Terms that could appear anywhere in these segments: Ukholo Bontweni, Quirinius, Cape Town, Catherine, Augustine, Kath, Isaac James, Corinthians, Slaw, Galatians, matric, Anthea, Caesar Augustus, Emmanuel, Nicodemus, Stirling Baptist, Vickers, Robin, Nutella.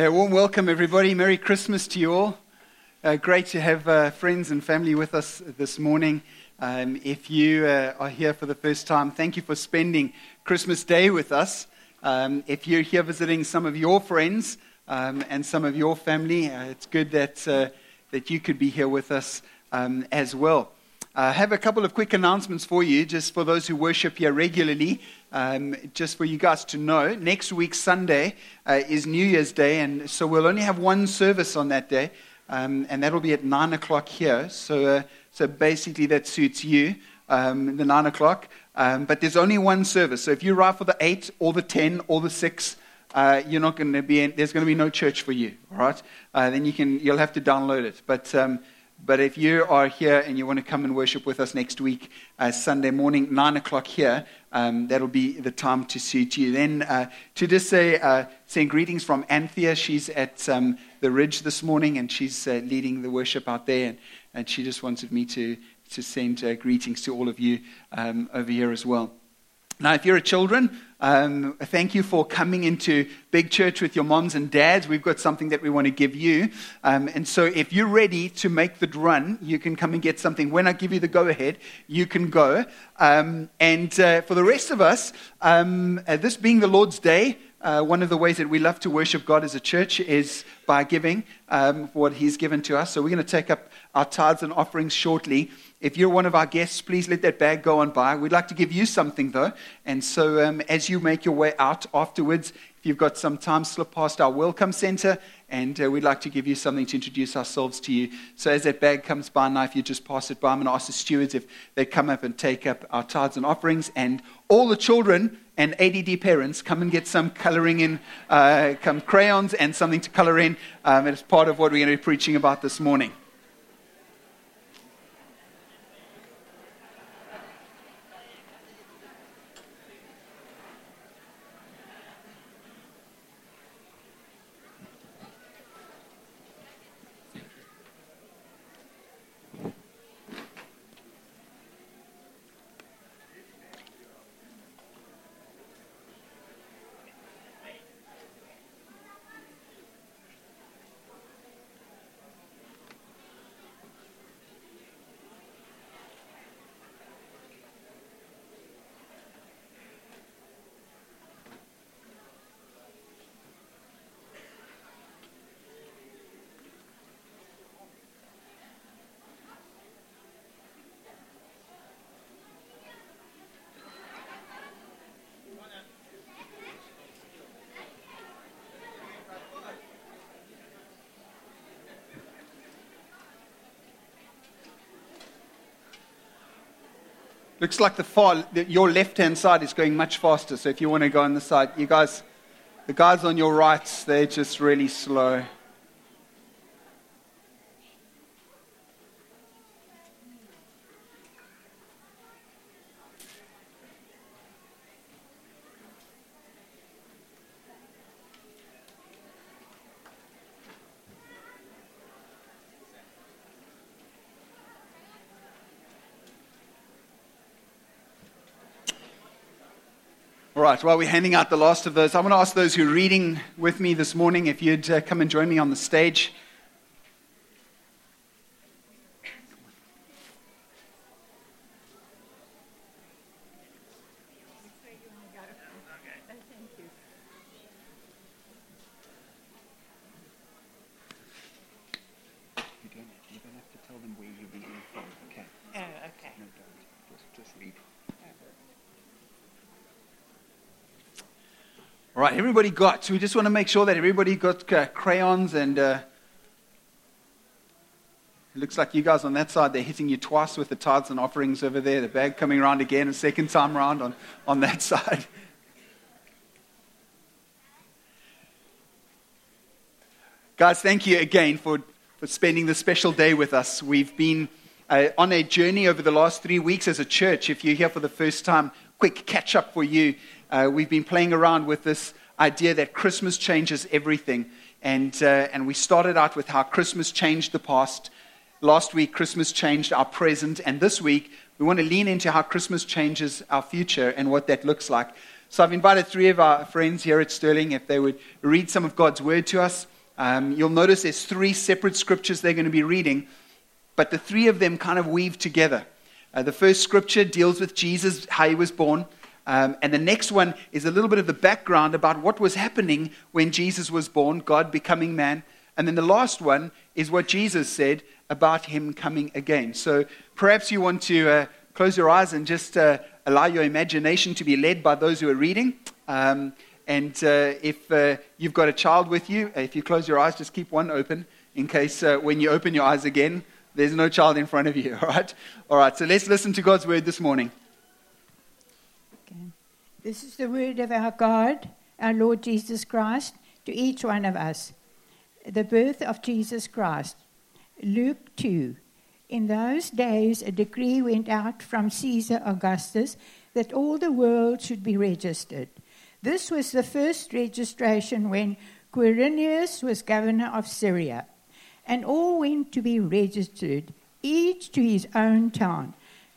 A warm welcome, everybody. Merry Christmas to you all. Great to have friends and family with us this morning. If you are here for the first time, thank you for spending Christmas Day with us. If you're here visiting some of your friends and some of your family, it's good that that you could be here with us as well. I have a couple of quick announcements for you, just for those who worship here regularly, just for you guys to know. Next week, Sunday, is New Year's Day, and so we'll only have one service on that day, and that'll be at 9 o'clock here. So basically that suits you, the 9 o'clock, but there's only one service. So if you arrive for the 8 or the 10 or the 6, you're not going to be in, there's going to be no church for you, all right? Then you'll have to download it, But if you are here and you want to come and worship with us next week, Sunday morning, 9 o'clock here, that'll be the time to suit you. Then to just send greetings from Anthea. She's at the Ridge this morning, and she's leading the worship out there. And she just wanted me to send greetings to all of you over here as well. Now, if you're a children, thank you for coming into Big Church with your moms and dads. We've got something that we want to give you. And so if you're ready to make the run, you can come and get something. When I give you the go-ahead, you can go. And for the rest of us, this being the Lord's Day, one of the ways that we love to worship God as a church is by giving for what he's given to us. So we're going to take up our tithes and offerings shortly. If you're one of our guests, please let that bag go on by. We'd like to give you something, though. And so as you make your way out afterwards, if you've got some time, slip past our welcome center, and we'd like to give you something to introduce ourselves to you. So as that bag comes by now, if you just pass it by, I'm going to ask the stewards if they come up and take up our tithes and offerings. And all the children and ADD parents, come and get some coloring in, some crayons and something to color in. It's part of what we're going to be preaching about this morning. Looks like your left-hand side is going much faster. So if you want to go on the side, you guys, the guys on your right, they're just really slow. All right, while we're handing out the last of those, I want to ask those who are reading with me this morning if you'd come and join me on the stage. All right, everybody got, so we just want to make sure that everybody got crayons, and it looks like you guys on that side, they're hitting you twice with the tithes and offerings over there, the bag coming around again, a second time around on that side. Guys, thank you again for spending this special day with us. We've been on a journey over the last 3 weeks as a church. If you're here for the first time, quick catch up for you. We've been playing around with this idea that Christmas changes everything. And we started out with how Christmas changed the past. Last week, Christmas changed our present. And this week, we want to lean into how Christmas changes our future and what that looks like. So I've invited three of our friends here at Stirling if they would read some of God's word to us. You'll notice there's three separate scriptures they're going to be reading, but the three of them kind of weave together. The first scripture deals with Jesus, how he was born, and the next one is a little bit of the background about what was happening when Jesus was born, God becoming man. And then the last one is what Jesus said about him coming again. So perhaps you want to close your eyes and just allow your imagination to be led by those who are reading. If you've got a child with you, if you close your eyes, just keep one open in case when you open your eyes again, there's no child in front of you, all right? All right, so let's listen to God's word this morning. Okay. This is the word of our God, our Lord Jesus Christ, to each one of us. The birth of Jesus Christ. Luke 2. In those days, a decree went out from Caesar Augustus that all the world should be registered. This was the first registration when Quirinius was governor of Syria, and all went to be registered, each to his own town.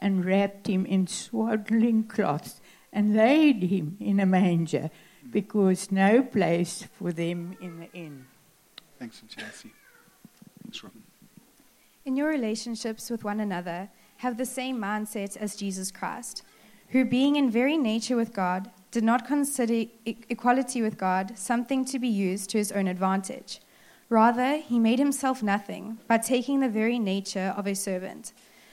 and wrapped him in swaddling cloths and laid him in a manger because no place for them in the inn. Thanks, Chelsea. Thanks, Robin. In your relationships with one another, have the same mindset as Jesus Christ, who being in very nature with God, did not consider equality with God something to be used to his own advantage. Rather, he made himself nothing by taking the very nature of a servant,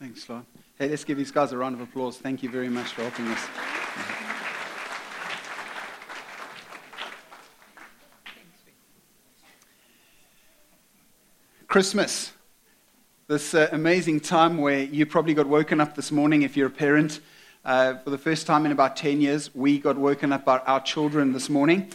Thanks, Slaw. Hey, let's give these guys a round of applause. Thank you very much for helping us. Christmas. This amazing time where you probably got woken up this morning if you're a parent. For the first time in about 10 years, we got woken up by our children this morning.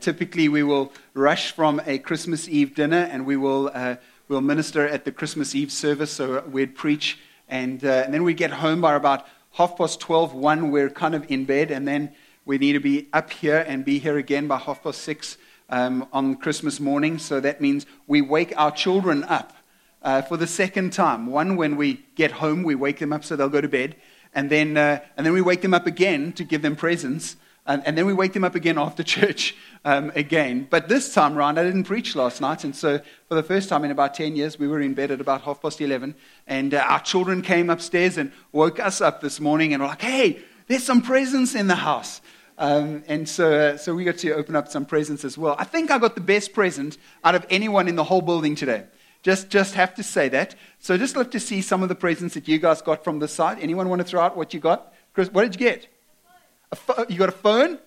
Typically, we will rush from a Christmas Eve dinner and we'll minister at the Christmas Eve service, so we'd preach. And then we'd get home by about 1:30, 1:00, we're kind of in bed. And then we need to be up here and be here again by 6:30 on Christmas morning. So that means we wake our children up for the second time. One, when we get home, we wake them up so they'll go to bed. And then we wake them up again to give them presents. And then we wake them up again after church again. But this time round, I didn't preach last night. And so for the first time in about 10 years, we were in bed at about 11:30. And our children came upstairs and woke us up this morning and were like, "Hey, there's some presents in the house." So we got to open up some presents as well. I think I got the best present out of anyone in the whole building today. Just have to say that. So just love to see some of the presents that you guys got from this side. Anyone want to throw out what you got? Chris, what did you get? A phone. You got a phone?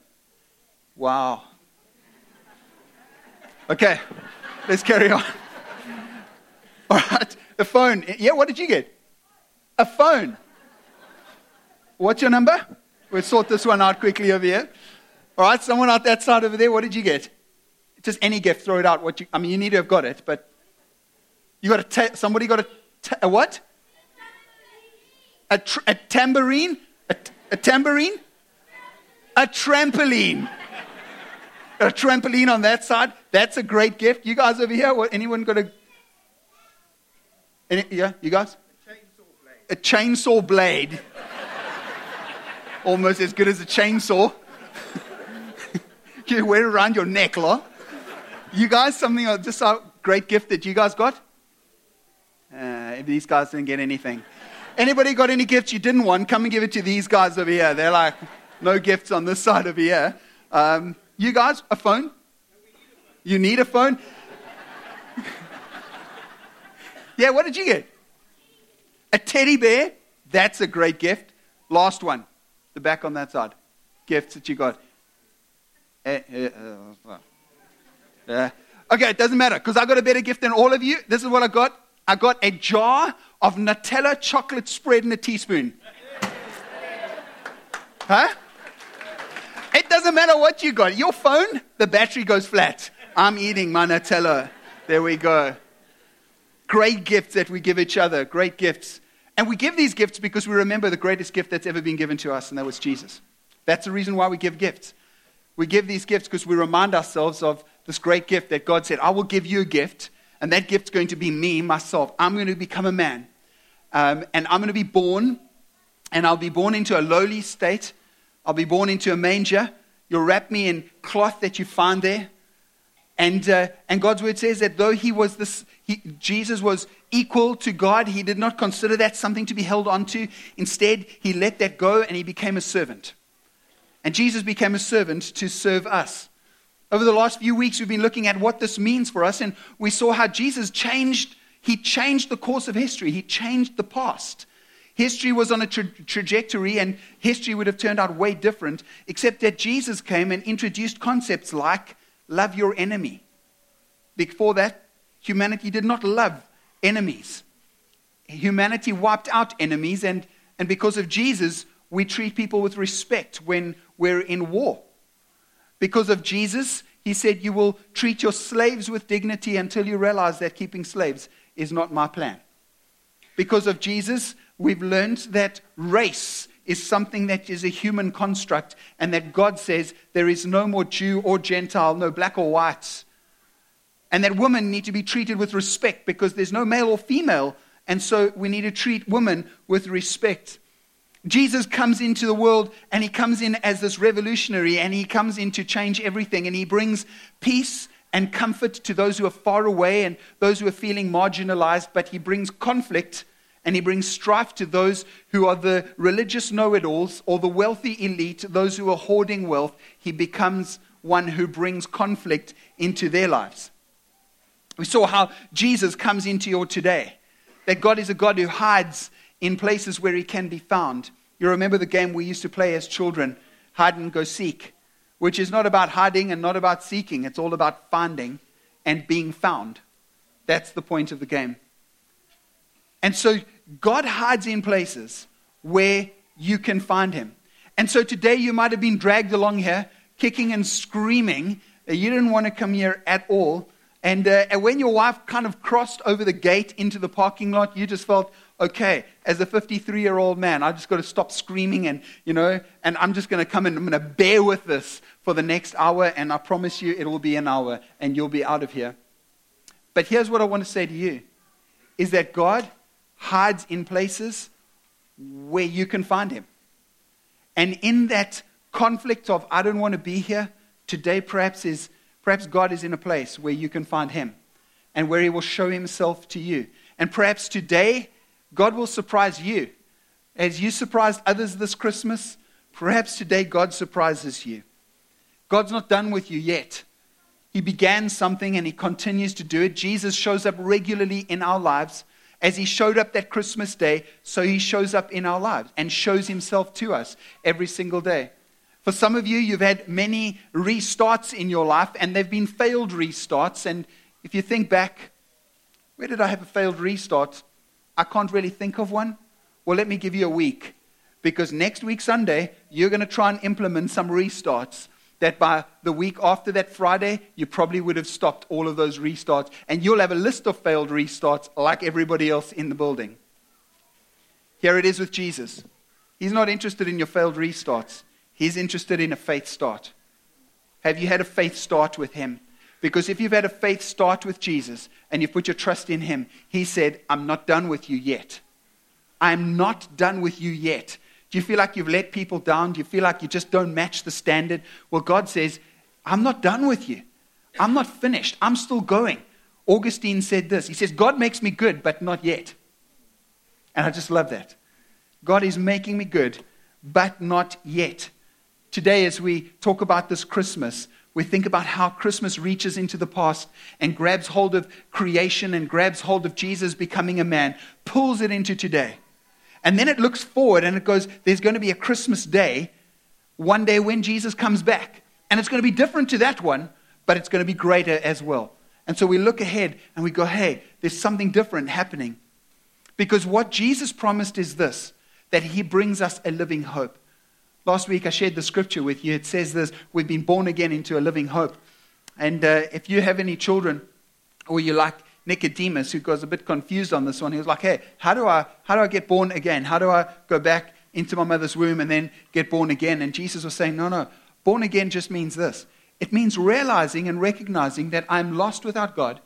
Wow. Okay, let's carry on. All right, a phone. Yeah, what did you get? A phone. What's your number? We'll sort this one out quickly over here. All right, someone out that side over there, what did you get? Just any gift, throw it out. You need to have got it, but... You got a what? A tambourine? A tambourine? a trampoline. A trampoline on that side. That's a great gift. You guys over here, anyone got a... yeah, you guys? A chainsaw blade. Almost as good as a chainsaw. You wear it around your neck, Law. You guys, something, just a great gift that you guys got? These guys didn't get anything. Anybody got any gifts you didn't want? Come and give it to these guys over here. They're like, no gifts on this side over here. You guys, a phone? No, we need a phone. You need a phone? Yeah, what did you get? A teddy bear? That's a great gift. Last one. The back on that side. Gifts that you got. Okay, it doesn't matter because I got a better gift than all of you. This is what I got. I got a jar of Nutella chocolate spread in a teaspoon. Huh? It doesn't matter what you got. Your phone, the battery goes flat. I'm eating my Nutella. There we go. Great gifts that we give each other. Great gifts. And we give these gifts because we remember the greatest gift that's ever been given to us, and that was Jesus. That's the reason why we give gifts. We give these gifts because we remind ourselves of this great gift that God said, I will give you a gift. And that gift's going to be me, myself. I'm going to become a man. And I'm going to be born. And I'll be born into a lowly state. I'll be born into a manger. You'll wrap me in cloth that you find there. And God's word says that though Jesus was equal to God, he did not consider that something to be held onto. Instead, he let that go and he became a servant. And Jesus became a servant to serve us. Over the last few weeks, we've been looking at what this means for us, and we saw how Jesus changed the course of history. He changed the past. History was on a trajectory, and history would have turned out way different, except that Jesus came and introduced concepts like love your enemy. Before that, humanity did not love enemies. Humanity wiped out enemies, and because of Jesus, we treat people with respect when we're in war. Because of Jesus, he said, you will treat your slaves with dignity until you realize that keeping slaves is not my plan. Because of Jesus, we've learned that race is something that is a human construct and that God says there is no more Jew or Gentile, no black or white. And that women need to be treated with respect because there's no male or female. And so we need to treat women with respect. Jesus comes into the world and he comes in as this revolutionary and he comes in to change everything and he brings peace and comfort to those who are far away and those who are feeling marginalized, but he brings conflict and he brings strife to those who are the religious know-it-alls or the wealthy elite, those who are hoarding wealth. He becomes one who brings conflict into their lives. We saw how Jesus comes into your today, that God is a God who hides in places where he can be found. You remember the game we used to play as children, hide and go seek, which is not about hiding and not about seeking. It's all about finding and being found. That's the point of the game. And so God hides in places where you can find him. And so today you might have been dragged along here, kicking and screaming that you didn't want to come here at all. And when your wife kind of crossed over the gate into the parking lot, you just felt, okay, as a 53-year-old man, I just got to stop screaming and I'm just going to come and I'm going to bear with this for the next hour, and I promise you it will be an hour and you'll be out of here. But here's what I want to say to you, is that God hides in places where you can find him. And in that conflict of, I don't want to be here, today perhaps God is in a place where you can find him and where he will show himself to you. And perhaps today, God will surprise you. As you surprised others this Christmas, perhaps today God surprises you. God's not done with you yet. He began something and he continues to do it. Jesus shows up regularly in our lives. As he showed up that Christmas day, so he shows up in our lives and shows himself to us every single day. For some of you, you've had many restarts in your life, and they've been failed restarts. And if you think back, where did I have a failed restart? I can't really think of one. Well, let me give you a week. Because next week, Sunday, you're going to try and implement some restarts that by the week after that Friday, you probably would have stopped all of those restarts. And you'll have a list of failed restarts like everybody else in the building. Here it is with Jesus. He's not interested in your failed restarts. He's interested in a faith start. Have you had a faith start with him? Because if you've had a faith start with Jesus and you've put your trust in him, he said, I'm not done with you yet. I'm not done with you yet. Do you feel like you've let people down? Do you feel like you just don't match the standard? Well, God says, I'm not done with you. I'm not finished. I'm still going. Augustine said this. He says, God makes me good, but not yet. And I just love that. God is making me good, but not yet. Today, as we talk about this Christmas, we think about how Christmas reaches into the past and grabs hold of creation and grabs hold of Jesus becoming a man, pulls it into today. And then it looks forward and it goes, there's going to be a Christmas day, one day when Jesus comes back. And it's going to be different to that one, but it's going to be greater as well. And so we look ahead and we go, hey, there's something different happening. Because what Jesus promised is this, that he brings us a living hope. Last week I shared the scripture with you. It says this, we've been born again into a living hope. And if you have any children, or you're like Nicodemus, who was a bit confused on this one, he was like, hey, how do I get born again? How do I go back into my mother's womb and then get born again? And Jesus was saying, no, born again just means this. It means realizing and recognizing that I'm lost without God.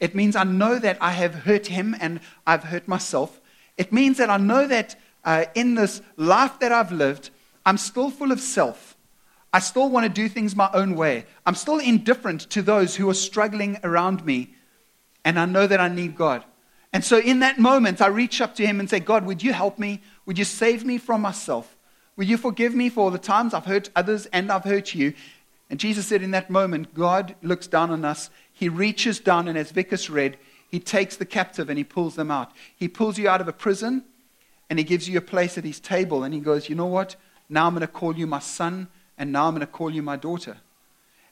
It means I know that I have hurt him and I've hurt myself. It means that I know that in this life that I've lived, I'm still full of self. I still want to do things my own way. I'm still indifferent to those who are struggling around me. And I know that I need God. And so in that moment, I reach up to him and say, God, would you help me? Would you save me from myself? Would you forgive me for all the times I've hurt others and I've hurt you? And Jesus said in that moment, God looks down on us. He reaches down, and as Vickers read, he takes the captive and he pulls them out. He pulls you out of a prison and he gives you a place at his table. And he goes, you know what? Now I'm going to call you my son, and now I'm going to call you my daughter.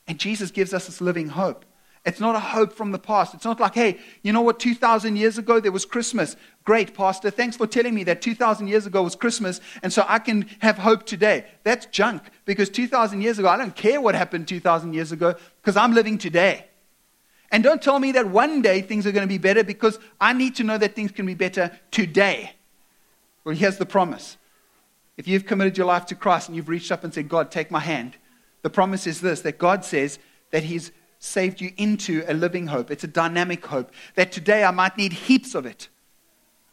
And Jesus gives us this living hope. It's not a hope from the past. It's not like, hey, you know what, 2,000 years ago there was Christmas. Great, Pastor, thanks for telling me that 2,000 years ago was Christmas, and so I can have hope today. That's junk, because 2,000 years ago, I don't care what happened 2,000 years ago, because I'm living today. And don't tell me that one day things are going to be better, because I need to know that things can be better today. Well, here's the promise. If you've committed your life to Christ and you've reached up and said, God, take my hand, the promise is this, that God says that he's saved you into a living hope. It's a dynamic hope that today I might need heaps of it.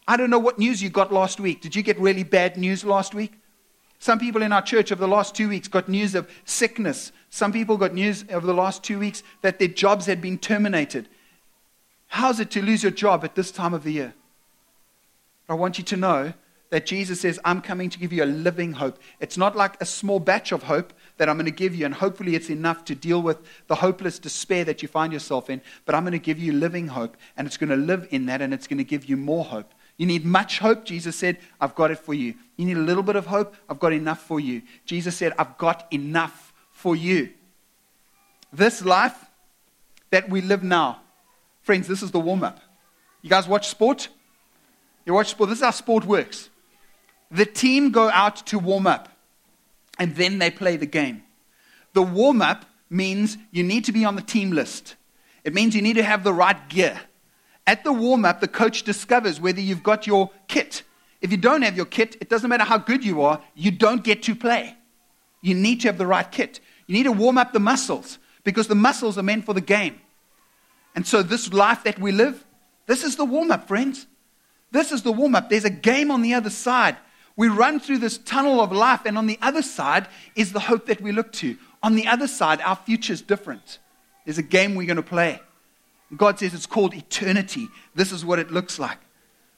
I don't know what news you got last week. Did you get really bad news last week? Some people in our church over the last 2 weeks got news of sickness. Some people got news over the last 2 weeks that their jobs had been terminated. How's it to lose your job at this time of the year? I want you to know that Jesus says, I'm coming to give you a living hope. It's not like a small batch of hope that I'm going to give you, and hopefully it's enough to deal with the hopeless despair that you find yourself in, but I'm going to give you living hope, and it's going to live in that, and it's going to give you more hope. You need much hope, Jesus said, I've got it for you. You need a little bit of hope, I've got enough for you. Jesus said, I've got enough for you. This life that we live now, friends, this is the warm-up. You guys watch sport? You watch sport? This is how sport works. The team go out to warm up, and then they play the game. The warm-up means you need to be on the team list. It means you need to have the right gear. At the warm-up, the coach discovers whether you've got your kit. If you don't have your kit, it doesn't matter how good you are, you don't get to play. You need to have the right kit. You need to warm up the muscles, because the muscles are meant for the game. And so this life that we live, this is the warm-up, friends. This is the warm-up. There's a game on the other side. We run through this tunnel of life, and on the other side is the hope that we look to. On the other side, our future is different. There's a game we're going to play. God says it's called eternity. This is what it looks like.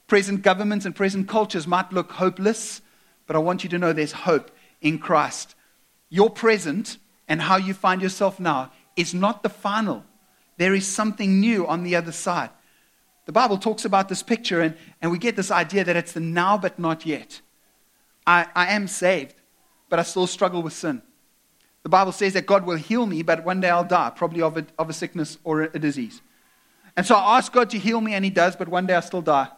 Present governments and present cultures might look hopeless, but I want you to know there's hope in Christ. Your present and how you find yourself now is not the final. There is something new on the other side. The Bible talks about this picture, and we get this idea that it's the now but not yet. I am saved, but I still struggle with sin. The Bible says that God will heal me, but one day I'll die, probably of a sickness or a disease. And so I ask God to heal me, and he does, but one day I still die.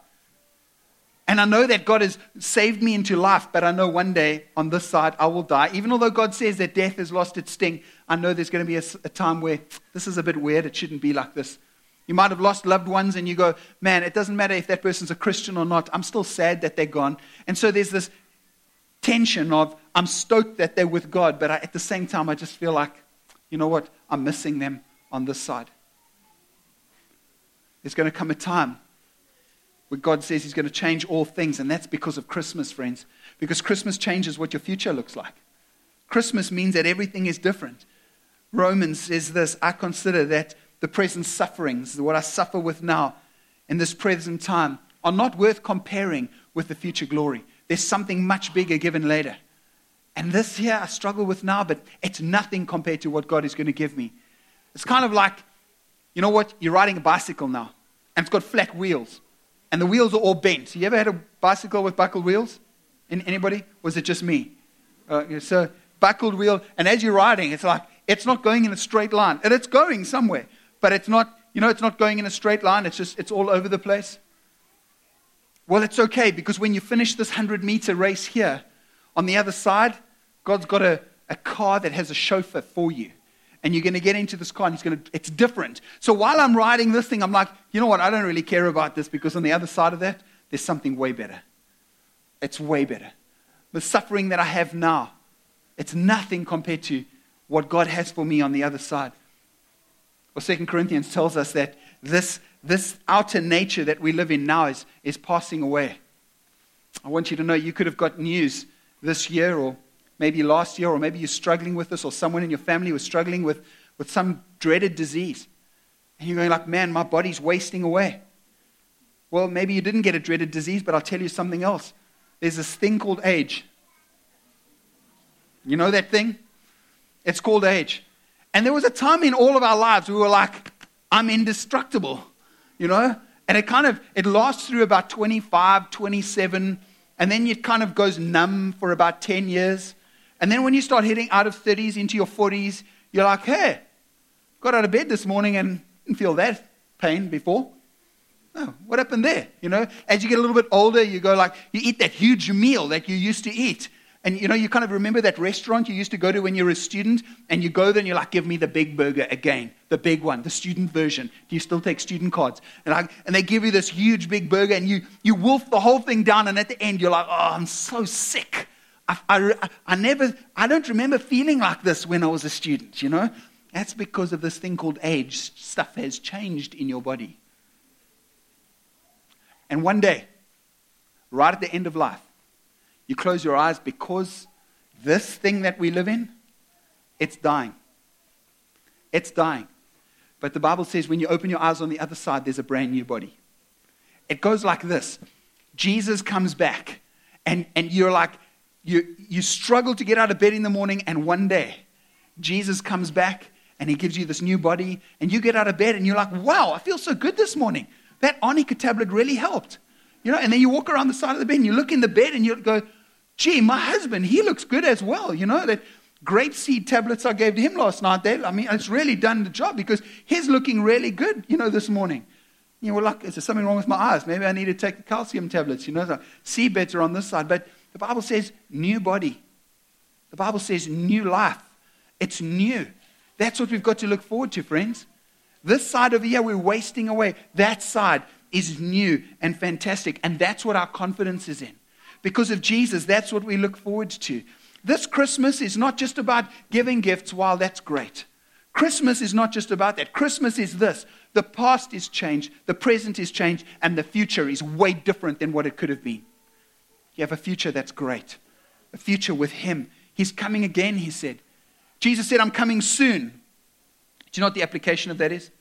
And I know that God has saved me into life, but I know one day on this side I will die. Even although God says that death has lost its sting, I know there's going to be a time where this is a bit weird. It shouldn't be like this. You might have lost loved ones and you go, man, it doesn't matter if that person's a Christian or not. I'm still sad that they're gone. And so there's this tension of I'm stoked that they're with God, but at the same time, I just feel like, you know what, I'm missing them on this side. There's going to come a time where God says he's going to change all things, and that's because of Christmas, friends. Because Christmas changes what your future looks like. Christmas means that everything is different. Romans says this, I consider that the present sufferings, what I suffer with now in this present time, are not worth comparing with the future glory. There's something much bigger given later. And this here I struggle with now, but it's nothing compared to what God is going to give me. It's kind of like, you know what? You're riding a bicycle now, and it's got flat wheels, and the wheels are all bent. You ever had a bicycle with buckled wheels? Anybody? Or is it just me? So buckled wheel, and as you're riding, it's like, it's not going in a straight line. And it's going somewhere, but it's not, you know, it's not going in a straight line. It's just, it's all over the place. Well, it's okay, because when you finish this 100-meter race here, on the other side, God's got a car that has a chauffeur for you. And you're going to get into this car, and it's different. So while I'm riding this thing, I'm like, you know what? I don't really care about this, because on the other side of that, there's something way better. It's way better. The suffering that I have now, it's nothing compared to what God has for me on the other side. Well, 2 Corinthians tells us that this outer nature that we live in now is passing away. I want you to know you could have got news this year, or maybe last year, or maybe you're struggling with this, or someone in your family was struggling with some dreaded disease. And you're going like, man, my body's wasting away. Well, maybe you didn't get a dreaded disease, but I'll tell you something else. There's this thing called age. You know that thing? It's called age. And there was a time in all of our lives we were like, I'm indestructible, you know? And it lasts through about 25, 27, and then it kind of goes numb for about 10 years. And then when you start heading out of 30s into your 40s, you're like, hey, got out of bed this morning and didn't feel that pain before. No, what happened there? You know, as you get a little bit older, you go like, you eat that huge meal that you used to eat. And, you know, you kind of remember that restaurant you used to go to when you were a student, and you go there and you're like, give me the big burger again, the big one, the student version. Do you still take student cards? And they give you this huge big burger, and you wolf the whole thing down, and at the end you're like, oh, I'm so sick. I don't remember feeling like this when I was a student, you know. That's because of this thing called age. Stuff has changed in your body. And one day, right at the end of life, you close your eyes, because this thing that we live in, it's dying. It's dying. But the Bible says when you open your eyes on the other side, there's a brand new body. It goes like this. Jesus comes back, and you're like, you struggle to get out of bed in the morning, and one day, Jesus comes back, and he gives you this new body, and you get out of bed, and you're like, wow, I feel so good this morning. That Arnica tablet really helped. You know, and then you walk around the side of the bed, and you look in the bed, and you go, gee, my husband, he looks good as well. You know, that grapeseed tablets I gave to him last night, it's really done the job, because he's looking really good, you know, this morning. You know, well, like, is there something wrong with my eyes? Maybe I need to take the calcium tablets, you know. So seabeds are on this side. But the Bible says new body. The Bible says new life. It's new. That's what we've got to look forward to, friends. This side over here, we're wasting away. That side is new and fantastic. And that's what our confidence is in. Because of Jesus, that's what we look forward to. This Christmas is not just about giving gifts. While that's great, Christmas is not just about that. Christmas is this. The past is changed, the present is changed, and the future is way different than what it could have been. You have a future that's great. A future with him. He's coming again, he said. Jesus said, I'm coming soon. Do you know what the application of that is?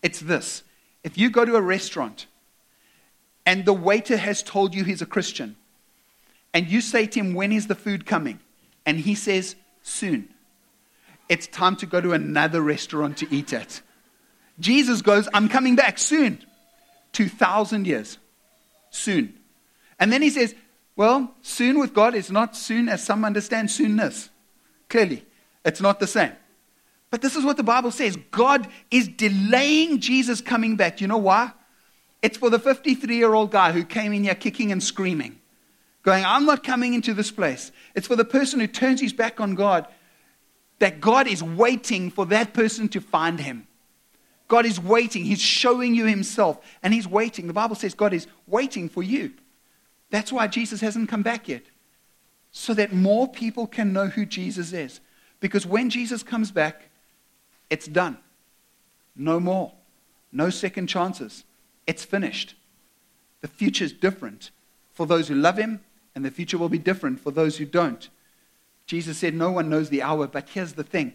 It's this. If you go to a restaurant and the waiter has told you he's a Christian, and you say to him, when is the food coming? And he says, soon. It's time to go to another restaurant to eat at. Jesus goes, I'm coming back soon. 2,000 years. Soon. And then he says, well, soon with God is not soon as some understand soonness. Clearly, it's not the same. But this is what the Bible says. God is delaying Jesus coming back. You know why? It's for the 53-year-old guy who came in here kicking and screaming, going, I'm not coming into this place. It's for the person who turns his back on God, that God is waiting for that person to find him. God is waiting. He's showing you himself, and he's waiting. The Bible says God is waiting for you. That's why Jesus hasn't come back yet. so that more people can know who Jesus is. Because when Jesus comes back, it's done. No more. No second chances. It's finished. The future's different for those who love him, and the future will be different for those who don't. Jesus said, no one knows the hour, but here's the thing.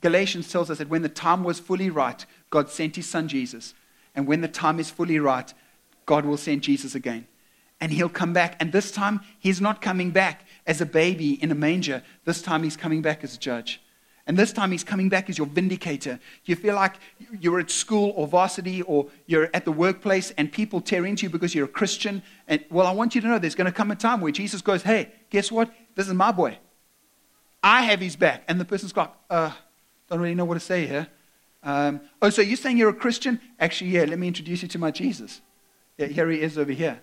Galatians tells us that when the time was fully right, God sent his son Jesus. And when the time is fully right, God will send Jesus again. And he'll come back. And this time, he's not coming back as a baby in a manger. This time, he's coming back as a judge. And this time, he's coming back as your vindicator. You feel like you're at school or varsity or you're at the workplace and people tear into you because you're a Christian. And well, I want you to know there's going to come a time where Jesus goes, hey, guess what? This is my boy. I have his back. And the person's got, don't really know what to say here. So you're saying you're a Christian? Actually, yeah, let me introduce you to my Jesus. Yeah, here he is over here.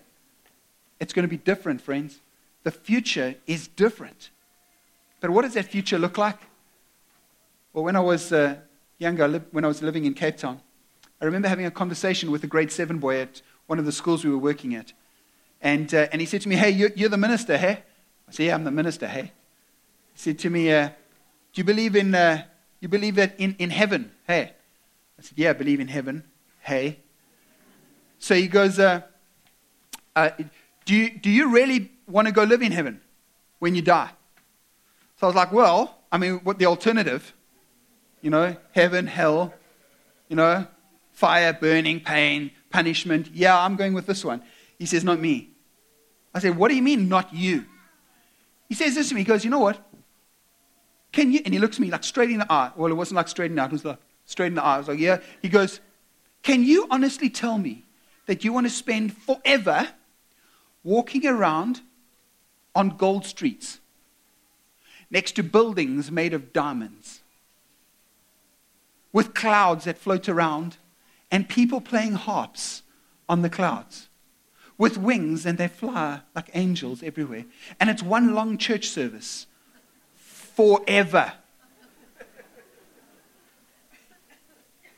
It's going to be different, friends. The future is different. But what does that future look like? Well, when I was younger, when I was living in Cape Town, I remember having a conversation with a grade 7 boy at one of the schools we were working at. And he said to me, hey, you're the minister, hey? I said, yeah, I'm the minister, hey? He said to me, do you believe in... you believe that in heaven, hey? I said, yeah, I believe in heaven, hey? So he goes, do you really want to go live in heaven when you die? So I was like, well, I mean, what the alternative? You know, heaven, hell, you know, fire, burning, pain, punishment. Yeah, I'm going with this one. He says, not me. I said, what do you mean, not you? He says this to me, he goes, you know what? Can you, and he looks at me like straight in the eye. Well, it wasn't like straight in the eye. It was like straight in the eye. I was like, yeah. He goes, can you honestly tell me that you want to spend forever walking around on gold streets next to buildings made of diamonds with clouds that float around and people playing harps on the clouds with wings and they fly like angels everywhere. And it's one long church service. Forever.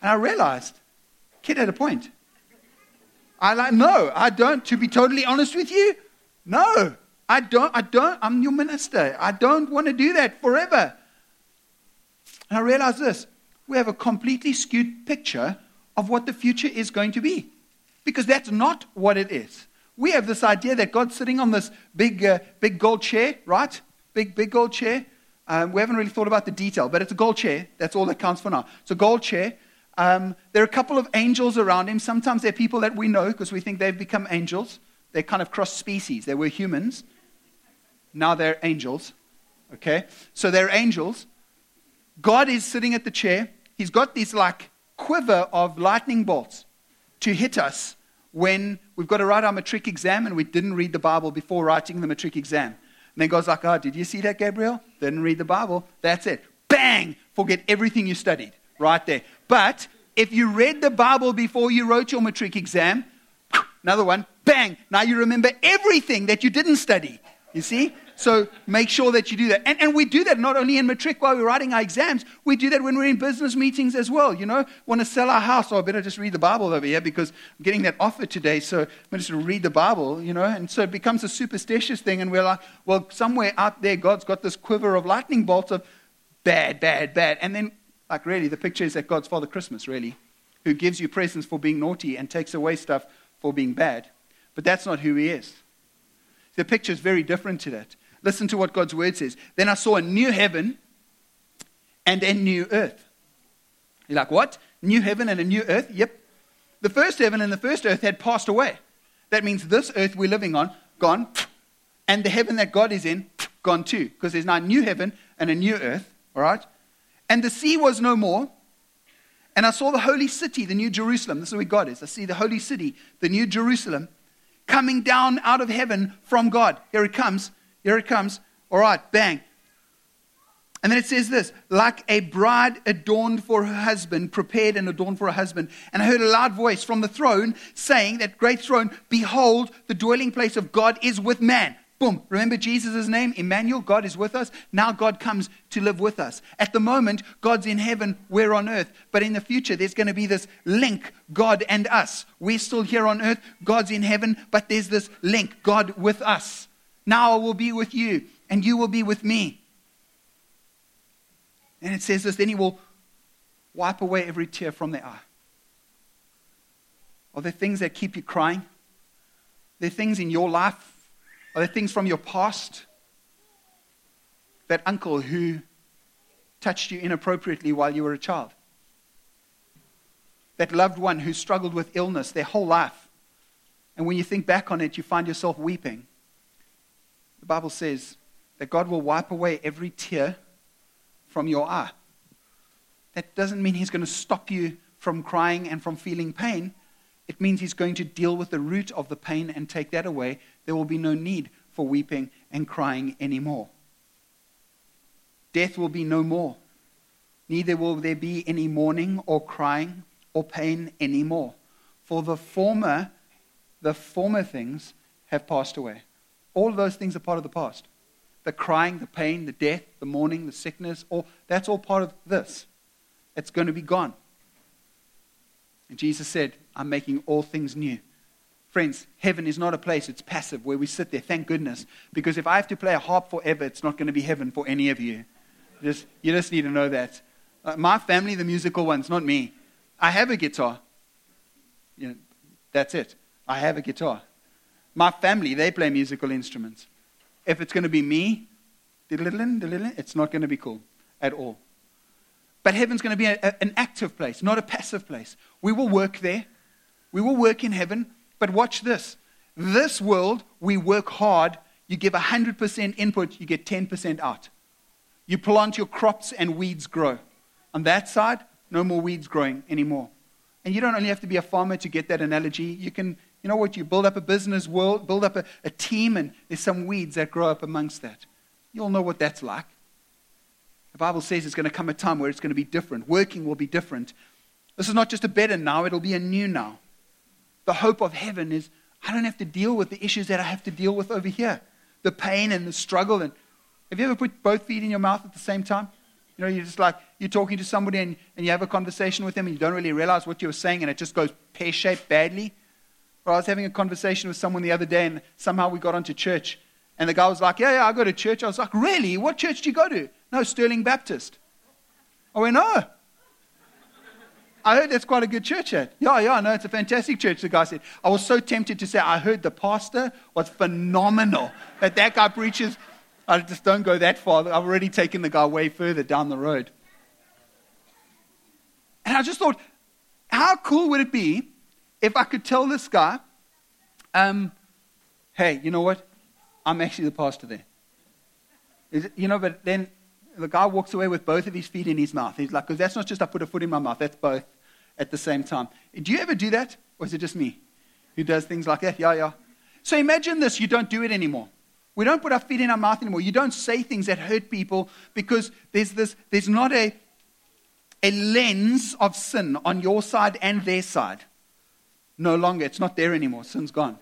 And I realized, kid had a point. I don't, to be totally honest with you, no, I don't, I'm your minister. I don't want to do that forever. And I realized this, we have a completely skewed picture of what the future is going to be, because that's not what it is. We have this idea that God's sitting on this big gold chair, right? Big gold chair. We haven't really thought about the detail, but it's a gold chair. That's all that counts for now. It's a gold chair. There are a couple of angels around him. Sometimes they're people that we know because we think they've become angels. They're kind of cross species. They were humans. Now they're angels. Okay? So they're angels. God is sitting at the chair. He's got these like quiver of lightning bolts to hit us when we've got to write our matric exam and we didn't read the Bible before writing the matric exam. And then God's like, oh, did you see that, Gabriel? Didn't read the Bible. That's it. Bang! Forget everything you studied right there. But if you read the Bible before you wrote your matric exam, another one, bang! Now you remember everything that you didn't study. You see? So make sure that you do that. And we do that not only in matric while we're writing our exams. We do that when we're in business meetings as well. You know, want to sell our house. Oh, I better just read the Bible over here because I'm getting that offer today. So I'm going to just read the Bible, you know. And so it becomes a superstitious thing. And we're like, well, somewhere out there, God's got this quiver of lightning bolts of bad. And then, like, really, the picture is that God's Father Christmas, really, who gives you presents for being naughty and takes away stuff for being bad. But that's not who he is. The picture is very different to that. Listen to what God's word says. Then I saw a new heaven and a new earth. You're like, what? New heaven and a new earth? Yep. The first heaven and the first earth had passed away. That means this earth we're living on, gone. And the heaven that God is in, gone too. Because there's now a new heaven and a new earth. All right? And the sea was no more. And I saw the holy city, the new Jerusalem. This is where God is. I see the holy city, the new Jerusalem, coming down out of heaven from God. Here it comes. Here it comes. All right, bang. And then it says this, like a bride adorned for her husband, prepared and adorned for her husband. And I heard a loud voice from the throne saying, that great throne, behold, the dwelling place of God is with man. Boom. Remember Jesus' name, Emmanuel, God is with us. Now God comes to live with us. At the moment, God's in heaven, we're on earth. But in the future, there's going to be this link, God and us. We're still here on earth, God's in heaven, but there's this link, God with us. Now I will be with you and you will be with me. And it says this, then he will wipe away every tear from their eye. Are there things that keep you crying? Are there things in your life? Are there things from your past? That uncle who touched you inappropriately while you were a child? That loved one who struggled with illness their whole life? And when you think back on it, you find yourself weeping. The Bible says that God will wipe away every tear from your eye. That doesn't mean he's going to stop you from crying and from feeling pain. It means he's going to deal with the root of the pain and take that away. There will be no need for weeping and crying anymore. Death will be no more. Neither will there be any mourning or crying or pain anymore. For the former things have passed away. All of those things are part of the past. The crying, the pain, the death, the mourning, the sickness, all that's all part of this. It's going to be gone. And Jesus said, I'm making all things new. Friends, heaven is not a place, it's passive, where we sit there, thank goodness. Because if I have to play a harp forever, it's not going to be heaven for any of you. You just need to know that. My family, the musical ones, not me. I have a guitar. You know, that's it. I have a guitar. My family, they play musical instruments. If it's going to be me, it's not going to be cool at all. But heaven's going to be an active place, not a passive place. We will work there. We will work in heaven. But watch this. This world, we work hard. You give 100% input, you get 10% out. You plant your crops and weeds grow. On that side, no more weeds growing anymore. And you don't only have to be a farmer to get that analogy. You can, you know what, you build up a business world, build up a team, and there's some weeds that grow up amongst that. You all know what that's like. The Bible says it's going to come a time where it's going to be different. Working will be different. This is not just a better now, it'll be a new now. The hope of heaven is I don't have to deal with the issues that I have to deal with over here. The pain and the struggle. And have you ever put both feet in your mouth at the same time? You know, you're just like, you're talking to somebody and you have a conversation with them and you don't really realize what you were saying and it just goes pear-shaped badly. Well, I was having a conversation with someone the other day and somehow we got onto church. And the guy was like, yeah, I go to church. I was like, really? What church do you go to? No, Stirling Baptist. I went, oh. I heard that's quite a good church at. Yeah, I know it's a fantastic church, the guy said. I was so tempted to say, I heard the pastor was phenomenal. that guy preaches, I just don't go that far. I've already taken the guy way further down the road. And I just thought, how cool would it be if I could tell this guy, hey, you know what? I'm actually the pastor there. You know, but then the guy walks away with both of his feet in his mouth. He's like, because that's not just I put a foot in my mouth, that's both at the same time. Do you ever do that? Or is it just me who does things like that? Yeah. So imagine this, you don't do it anymore. We don't put our feet in our mouth anymore. You don't say things that hurt people because there's not a lens of sin on your side and their side. No longer. It's not there anymore. Sin's gone.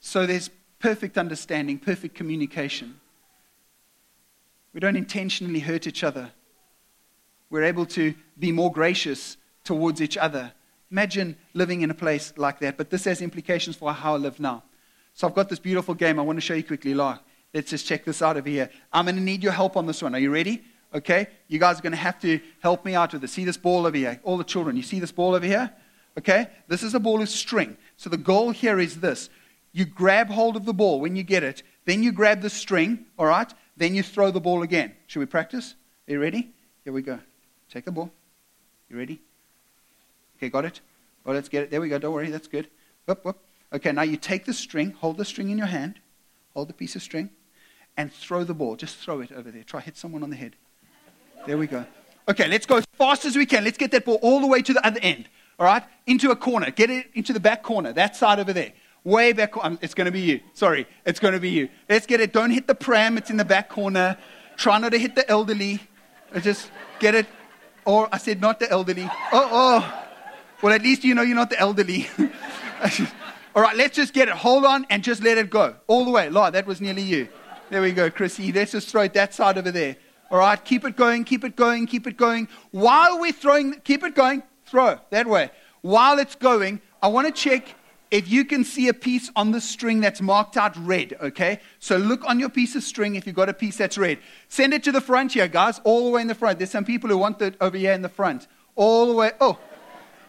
So there's perfect understanding, perfect communication. We don't intentionally hurt each other. We're able to be more gracious towards each other. Imagine living in a place like that. But this has implications for how I live now. So I've got this beautiful game I want to show you quickly. Let's just check this out over here. I'm going to need your help on this one. Are you ready? Okay. You guys are going to have to help me out with this. See this ball over here? All the children, you see this ball over here? Okay. This is a ball of string. So the goal here is this. You grab hold of the ball when you get it. Then you grab the string, all right? Then you throw the ball again. Should we practice? Are you ready? Here we go. Take the ball. You ready? Okay, got it? Well, let's get it. There we go. Don't worry. That's good. Whoop. Okay, now you take the string. Hold the string in your hand. Hold the piece of string. And throw the ball. Just throw it over there. Try hit someone on the head. There we go. Okay, let's go as fast as we can. Let's get that ball all the way to the other end. All right? Into a corner. Get it into the back corner. That side over there. Way back. It's going to be you. Sorry. It's going to be you. Let's get it. Don't hit the pram. It's in the back corner. Try not to hit the elderly. Just get it. Or I said not the elderly. Oh. Well, at least you know you're not the elderly. All right. Let's just get it. Hold on and just let it go. All the way. That was nearly you. There we go, Chrissy. Let's just throw it that side over there. All right. Keep it going. While we're throwing, keep it going. Throw that way. While it's going, I want to check if you can see a piece on the string that's marked out red, okay? So look on your piece of string if you've got a piece that's red. Send it to the front here, guys, all the way in the front. There's some people who want it over here in the front. All the way, oh,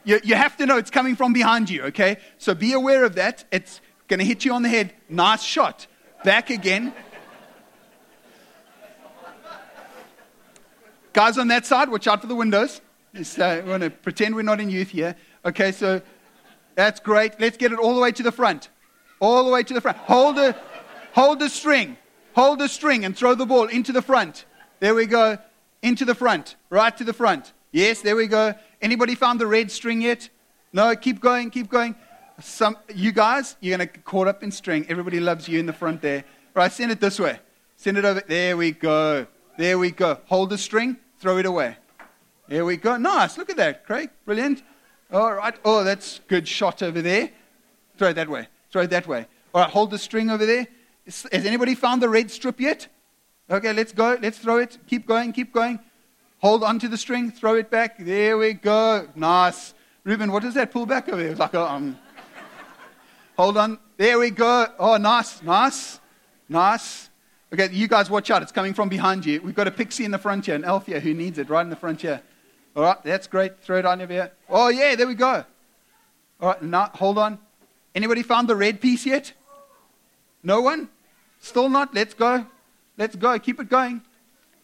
you have to know it's coming from behind you, okay? So be aware of that. It's going to hit you on the head. Nice shot. Back again. Guys on that side, watch out for the windows. We want to pretend we're not in youth here. Okay, so that's great. Let's get it all the way to the front. All the way to the front. Hold the string. Hold the string and throw the ball into the front. There we go. Into the front. Right to the front. Yes, there we go. Anybody found the red string yet? No, keep going, keep going. You guys, you're going to get caught up in string. Everybody loves you in the front there. Right, send it this way. Send it over. There we go. There we go. Hold the string. Throw it away. There we go. Nice. Look at that, Craig. Brilliant. All right. Oh, that's good shot over there. Throw it that way. Throw it that way. All right, hold the string over there. Has anybody found the red strip yet? Okay, let's go. Let's throw it. Keep going, keep going. Hold on to the string. Throw it back. There we go. Nice. Ruben, what is that? Pull back over there. It's like a... Hold on. There we go. Oh, nice, nice, nice. Okay, you guys watch out. It's coming from behind you. We've got a pixie in the front here, an elf here who needs it right in the front here. All right, that's great. Throw it on over here. Oh, yeah, there we go. All right, now, hold on. Anybody found the red piece yet? No one? Still not? Let's go. Let's go. Keep it going.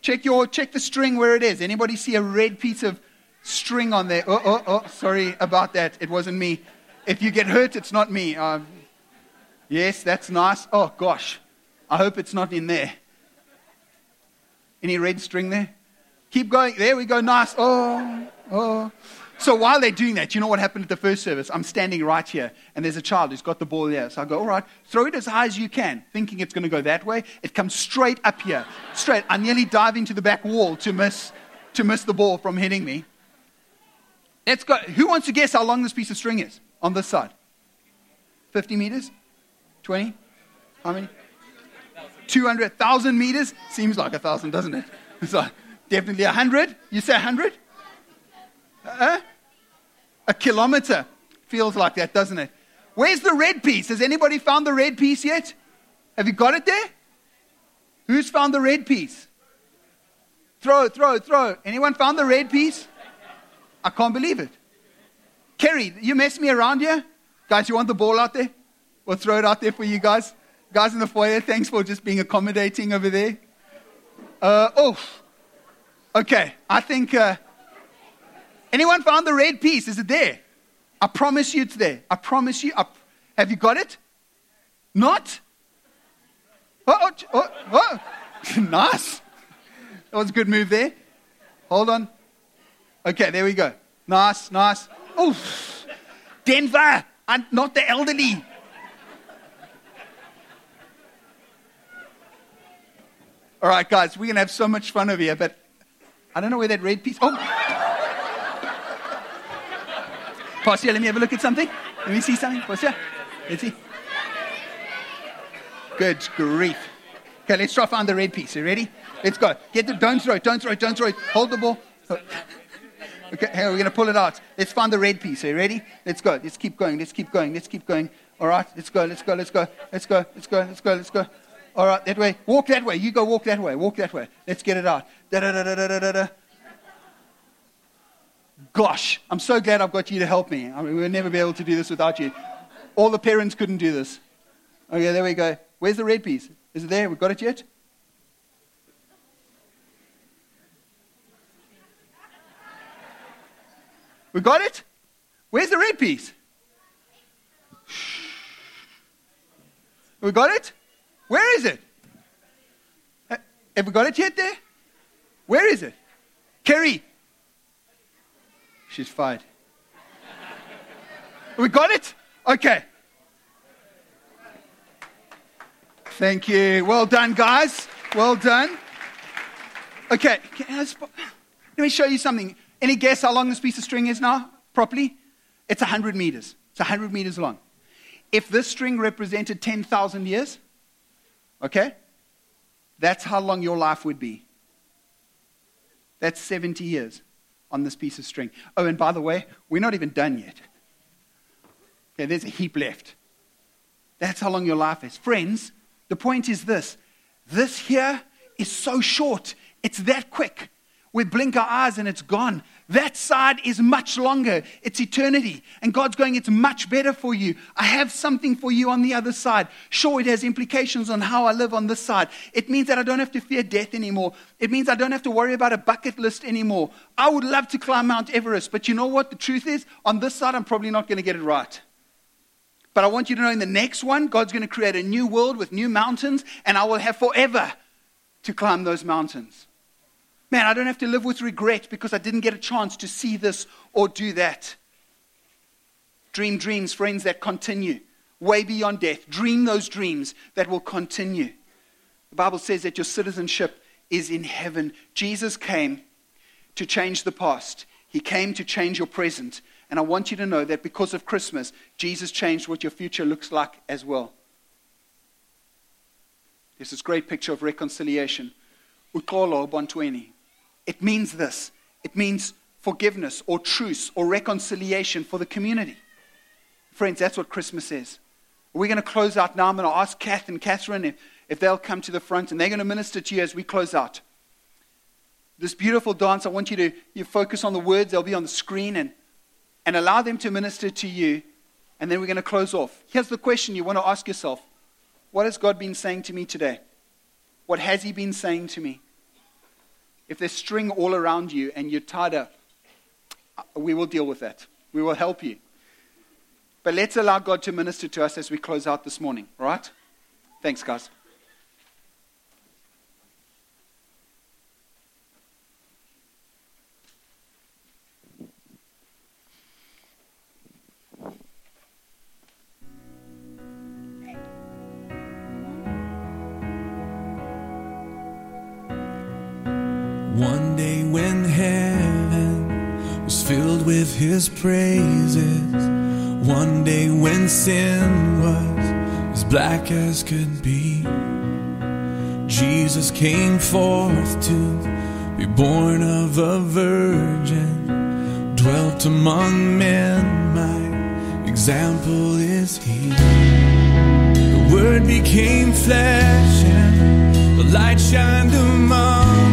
Check the string where it is. Anybody see a red piece of string on there? Oh, sorry about that. It wasn't me. If you get hurt, it's not me. Yes, that's nice. Oh, gosh. I hope it's not in there. Any red string there? Keep going. There we go. Nice. Oh. So while they're doing that, you know what happened at the first service? I'm standing right here, and there's a child who's got the ball here. So I go, all right, throw it as high as you can, thinking it's going to go that way. It comes straight up here. Straight. I nearly dive into the back wall to miss the ball from hitting me. Let's go. Who wants to guess how long this piece of string is? On this side, 50 meters, 20, how many? 200, 1,000 meters. Seems like 1,000, doesn't it? It's like definitely 100. You say 100? A kilometer. Feels like that, doesn't it? Where's the red piece? Has anybody found the red piece yet? Have you got it there? Who's found the red piece? Throw. Anyone found the red piece? I can't believe it. Kerry, you mess me around here? Guys, you want the ball out there? We'll throw it out there for you guys. Guys in the foyer, thanks for just being accommodating over there. Okay. I think, anyone found the red piece? Is it there? I promise you it's there. I promise you. Have you got it? Not? Oh. Nice. That was a good move there. Hold on. Okay, there we go. Nice. Oof. Denver, and not the elderly. All right, guys, we're going to have so much fun over here, but I don't know where that red piece... Oh! Pastor, let me have a look at something. Let me see something. Pastor, let's see. Good grief. Okay, let's try to find the red piece. Are you ready? Let's go. Don't throw it. Hold the ball. Oh. Okay, we're going to pull it out. Let's find the red piece. Are you ready? Let's go. Let's keep going. All right, let's go. All right, that way. Walk that way. You go walk that way. Let's get it out. Da-da-da-da-da-da-da. Gosh, I'm so glad I've got you to help me. I mean, we'll never be able to do this without you. All the parents couldn't do this. Okay, there we go. Where's the red piece? Is it there? We got it yet? We got it? Where's the red piece? We got it? Where is it? Have we got it yet there? Where is it? Kerry. She's fired. We got it? Okay. Thank you. Well done, guys. Well done. Okay. Let me show you something. Any guess how long this piece of string is now, properly? It's 100 meters. It's 100 meters long. If this string represented 10,000 years, okay, that's how long your life would be. That's 70 years on this piece of string. Oh, and by the way, we're not even done yet. Okay, there's a heap left. That's how long your life is. Friends, the point is this. This here is so short. It's that quick. We blink our eyes and it's gone. That side is much longer. It's eternity. And God's going, it's much better for you. I have something for you on the other side. Sure, it has implications on how I live on this side. It means that I don't have to fear death anymore. It means I don't have to worry about a bucket list anymore. I would love to climb Mount Everest, but you know what? The truth is, on this side, I'm probably not going to get it right. But I want you to know in the next one, God's going to create a new world with new mountains, and I will have forever to climb those mountains. Man, I don't have to live with regret because I didn't get a chance to see this or do that. Dream dreams, friends, that continue way beyond death. Dream those dreams that will continue. The Bible says that your citizenship is in heaven. Jesus came to change the past. He came to change your present. And I want you to know that because of Christmas, Jesus changed what your future looks like as well. There's this great picture of reconciliation. Ukholo Bontweni. It means this. It means forgiveness or truce or reconciliation for the community. Friends, that's what Christmas is. We're going to close out now. I'm going to ask Kath and Catherine if they'll come to the front, and they're going to minister to you as we close out. This beautiful dance, I want you to focus on the words. They'll be on the screen, and allow them to minister to you, and then we're going to close off. Here's the question you want to ask yourself. What has God been saying to me today? What has he been saying to me? If there's string all around you and you're tied up, we will deal with that. We will help you. But let's allow God to minister to us as we close out this morning, all right? Thanks, guys. One day when heaven was filled with his praises, one day when sin was as black as could be, Jesus came forth to be born of a virgin, dwelt among men, my example is he. The word became flesh and the light shined among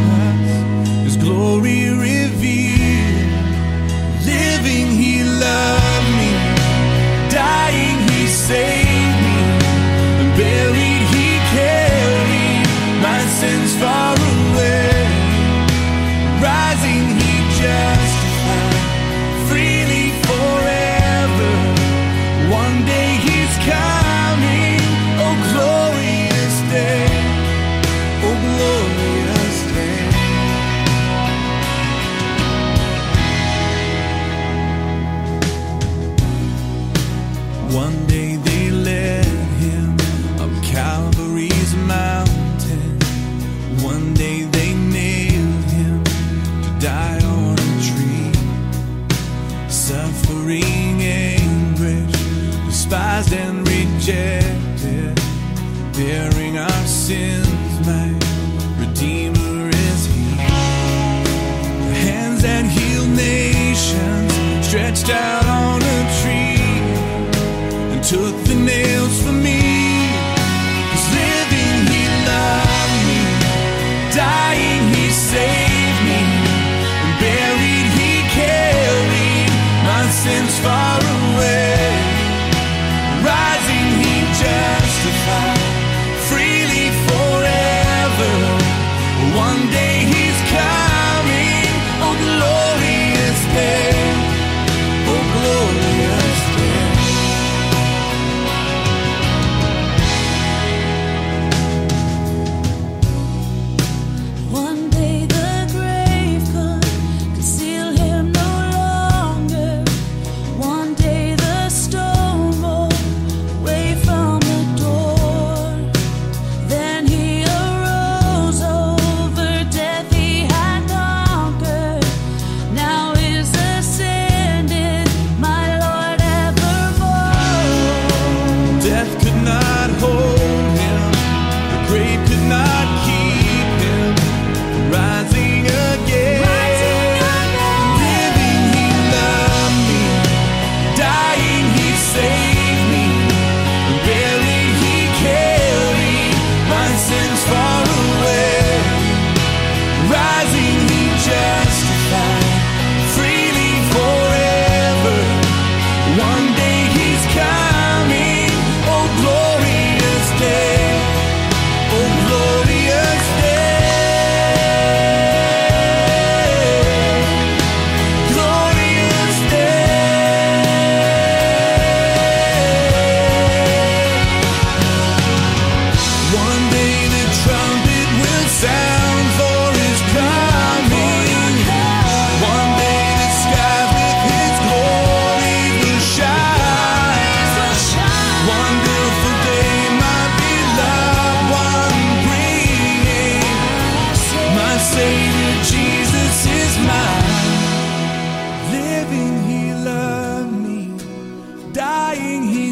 glory revealed, living he loved me, dying he saved me, and buried he carried my sins far away, rising he justified, freely forever, one day he's coming, oh glorious day, oh glorious day. One day they led him up Calvary's mountain. One day they nailed him to die on a tree. Suffering, anguish, despised and rejected, bearing our sins, my Redeemer is he. The hands that healed nations stretched out on a tree, took the nails for me. 'Cause living he loved me, dying he saved me, and buried he carried my sins far away, rising he justified, freely forever, one day he's coming, oh glorious day, oh glorious day.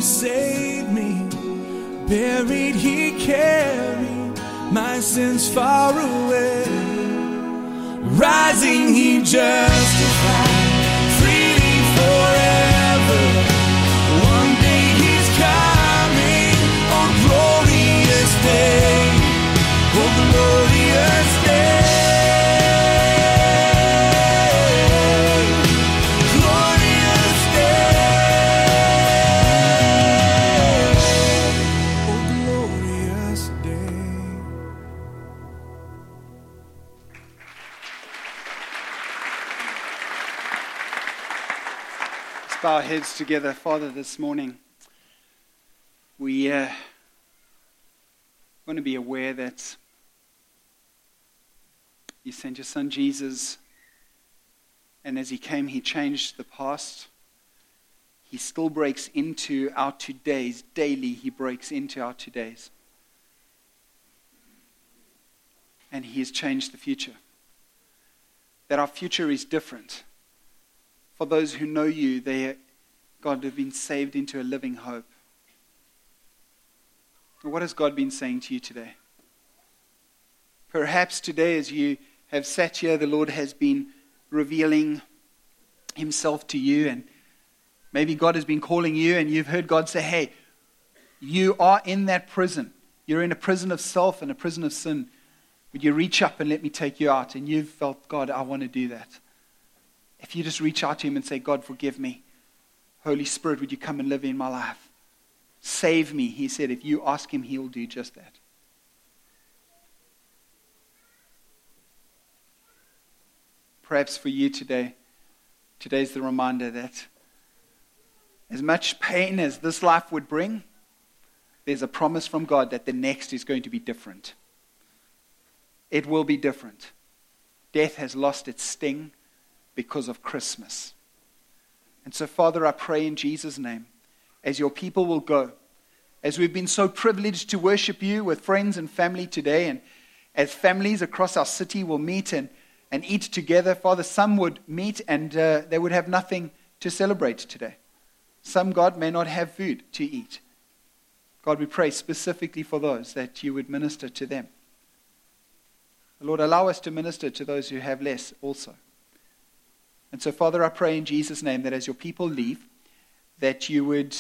He saved me. Buried, He carried my sins far away. Rising, He justified. Freely forever. One day He's coming on glorious day. Oh, glorious day. Bow our heads together. Father, this morning we want to be aware that You sent Your Son Jesus, and as He came, He changed the past. He still breaks into our todays. Daily He breaks into our todays. And He has changed the future. That our future is different. For those who know You, they, God, have been saved into a living hope. What has God been saying to you today? Perhaps today as you have sat here, the Lord has been revealing Himself to you, and maybe God has been calling you and you've heard God say, hey, you are in that prison. You're in a prison of self and a prison of sin. Would you reach up and let Me take you out? And you've felt, God, I want to do that. If you just reach out to Him and say, God, forgive me. Holy Spirit, would You come and live in my life? Save me. He said, if you ask Him, He'll do just that. Perhaps for you today, today's the reminder that as much pain as this life would bring, there's a promise from God that the next is going to be different. It will be different. Death has lost its sting because of Christmas. And so, Father, I pray in Jesus' name, as Your people will go, as we've been so privileged to worship You with friends and family today, and as families across our city will meet and eat together, Father, some would meet and they would have nothing to celebrate today. Some, God, may not have food to eat. God, we pray specifically for those that You would minister to them. Lord, allow us to minister to those who have less also. And so, Father, I pray in Jesus' name that as Your people leave, that You would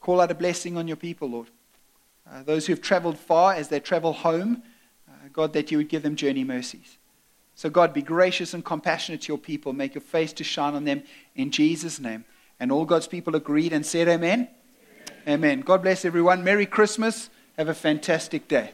call out a blessing on Your people, Lord. Those who have traveled far, as they travel home, God, that You would give them journey mercies. So, God, be gracious and compassionate to Your people. Make Your face to shine on them in Jesus' name. And all God's people agreed and said, amen? Amen. Amen. God bless everyone. Merry Christmas. Have a fantastic day.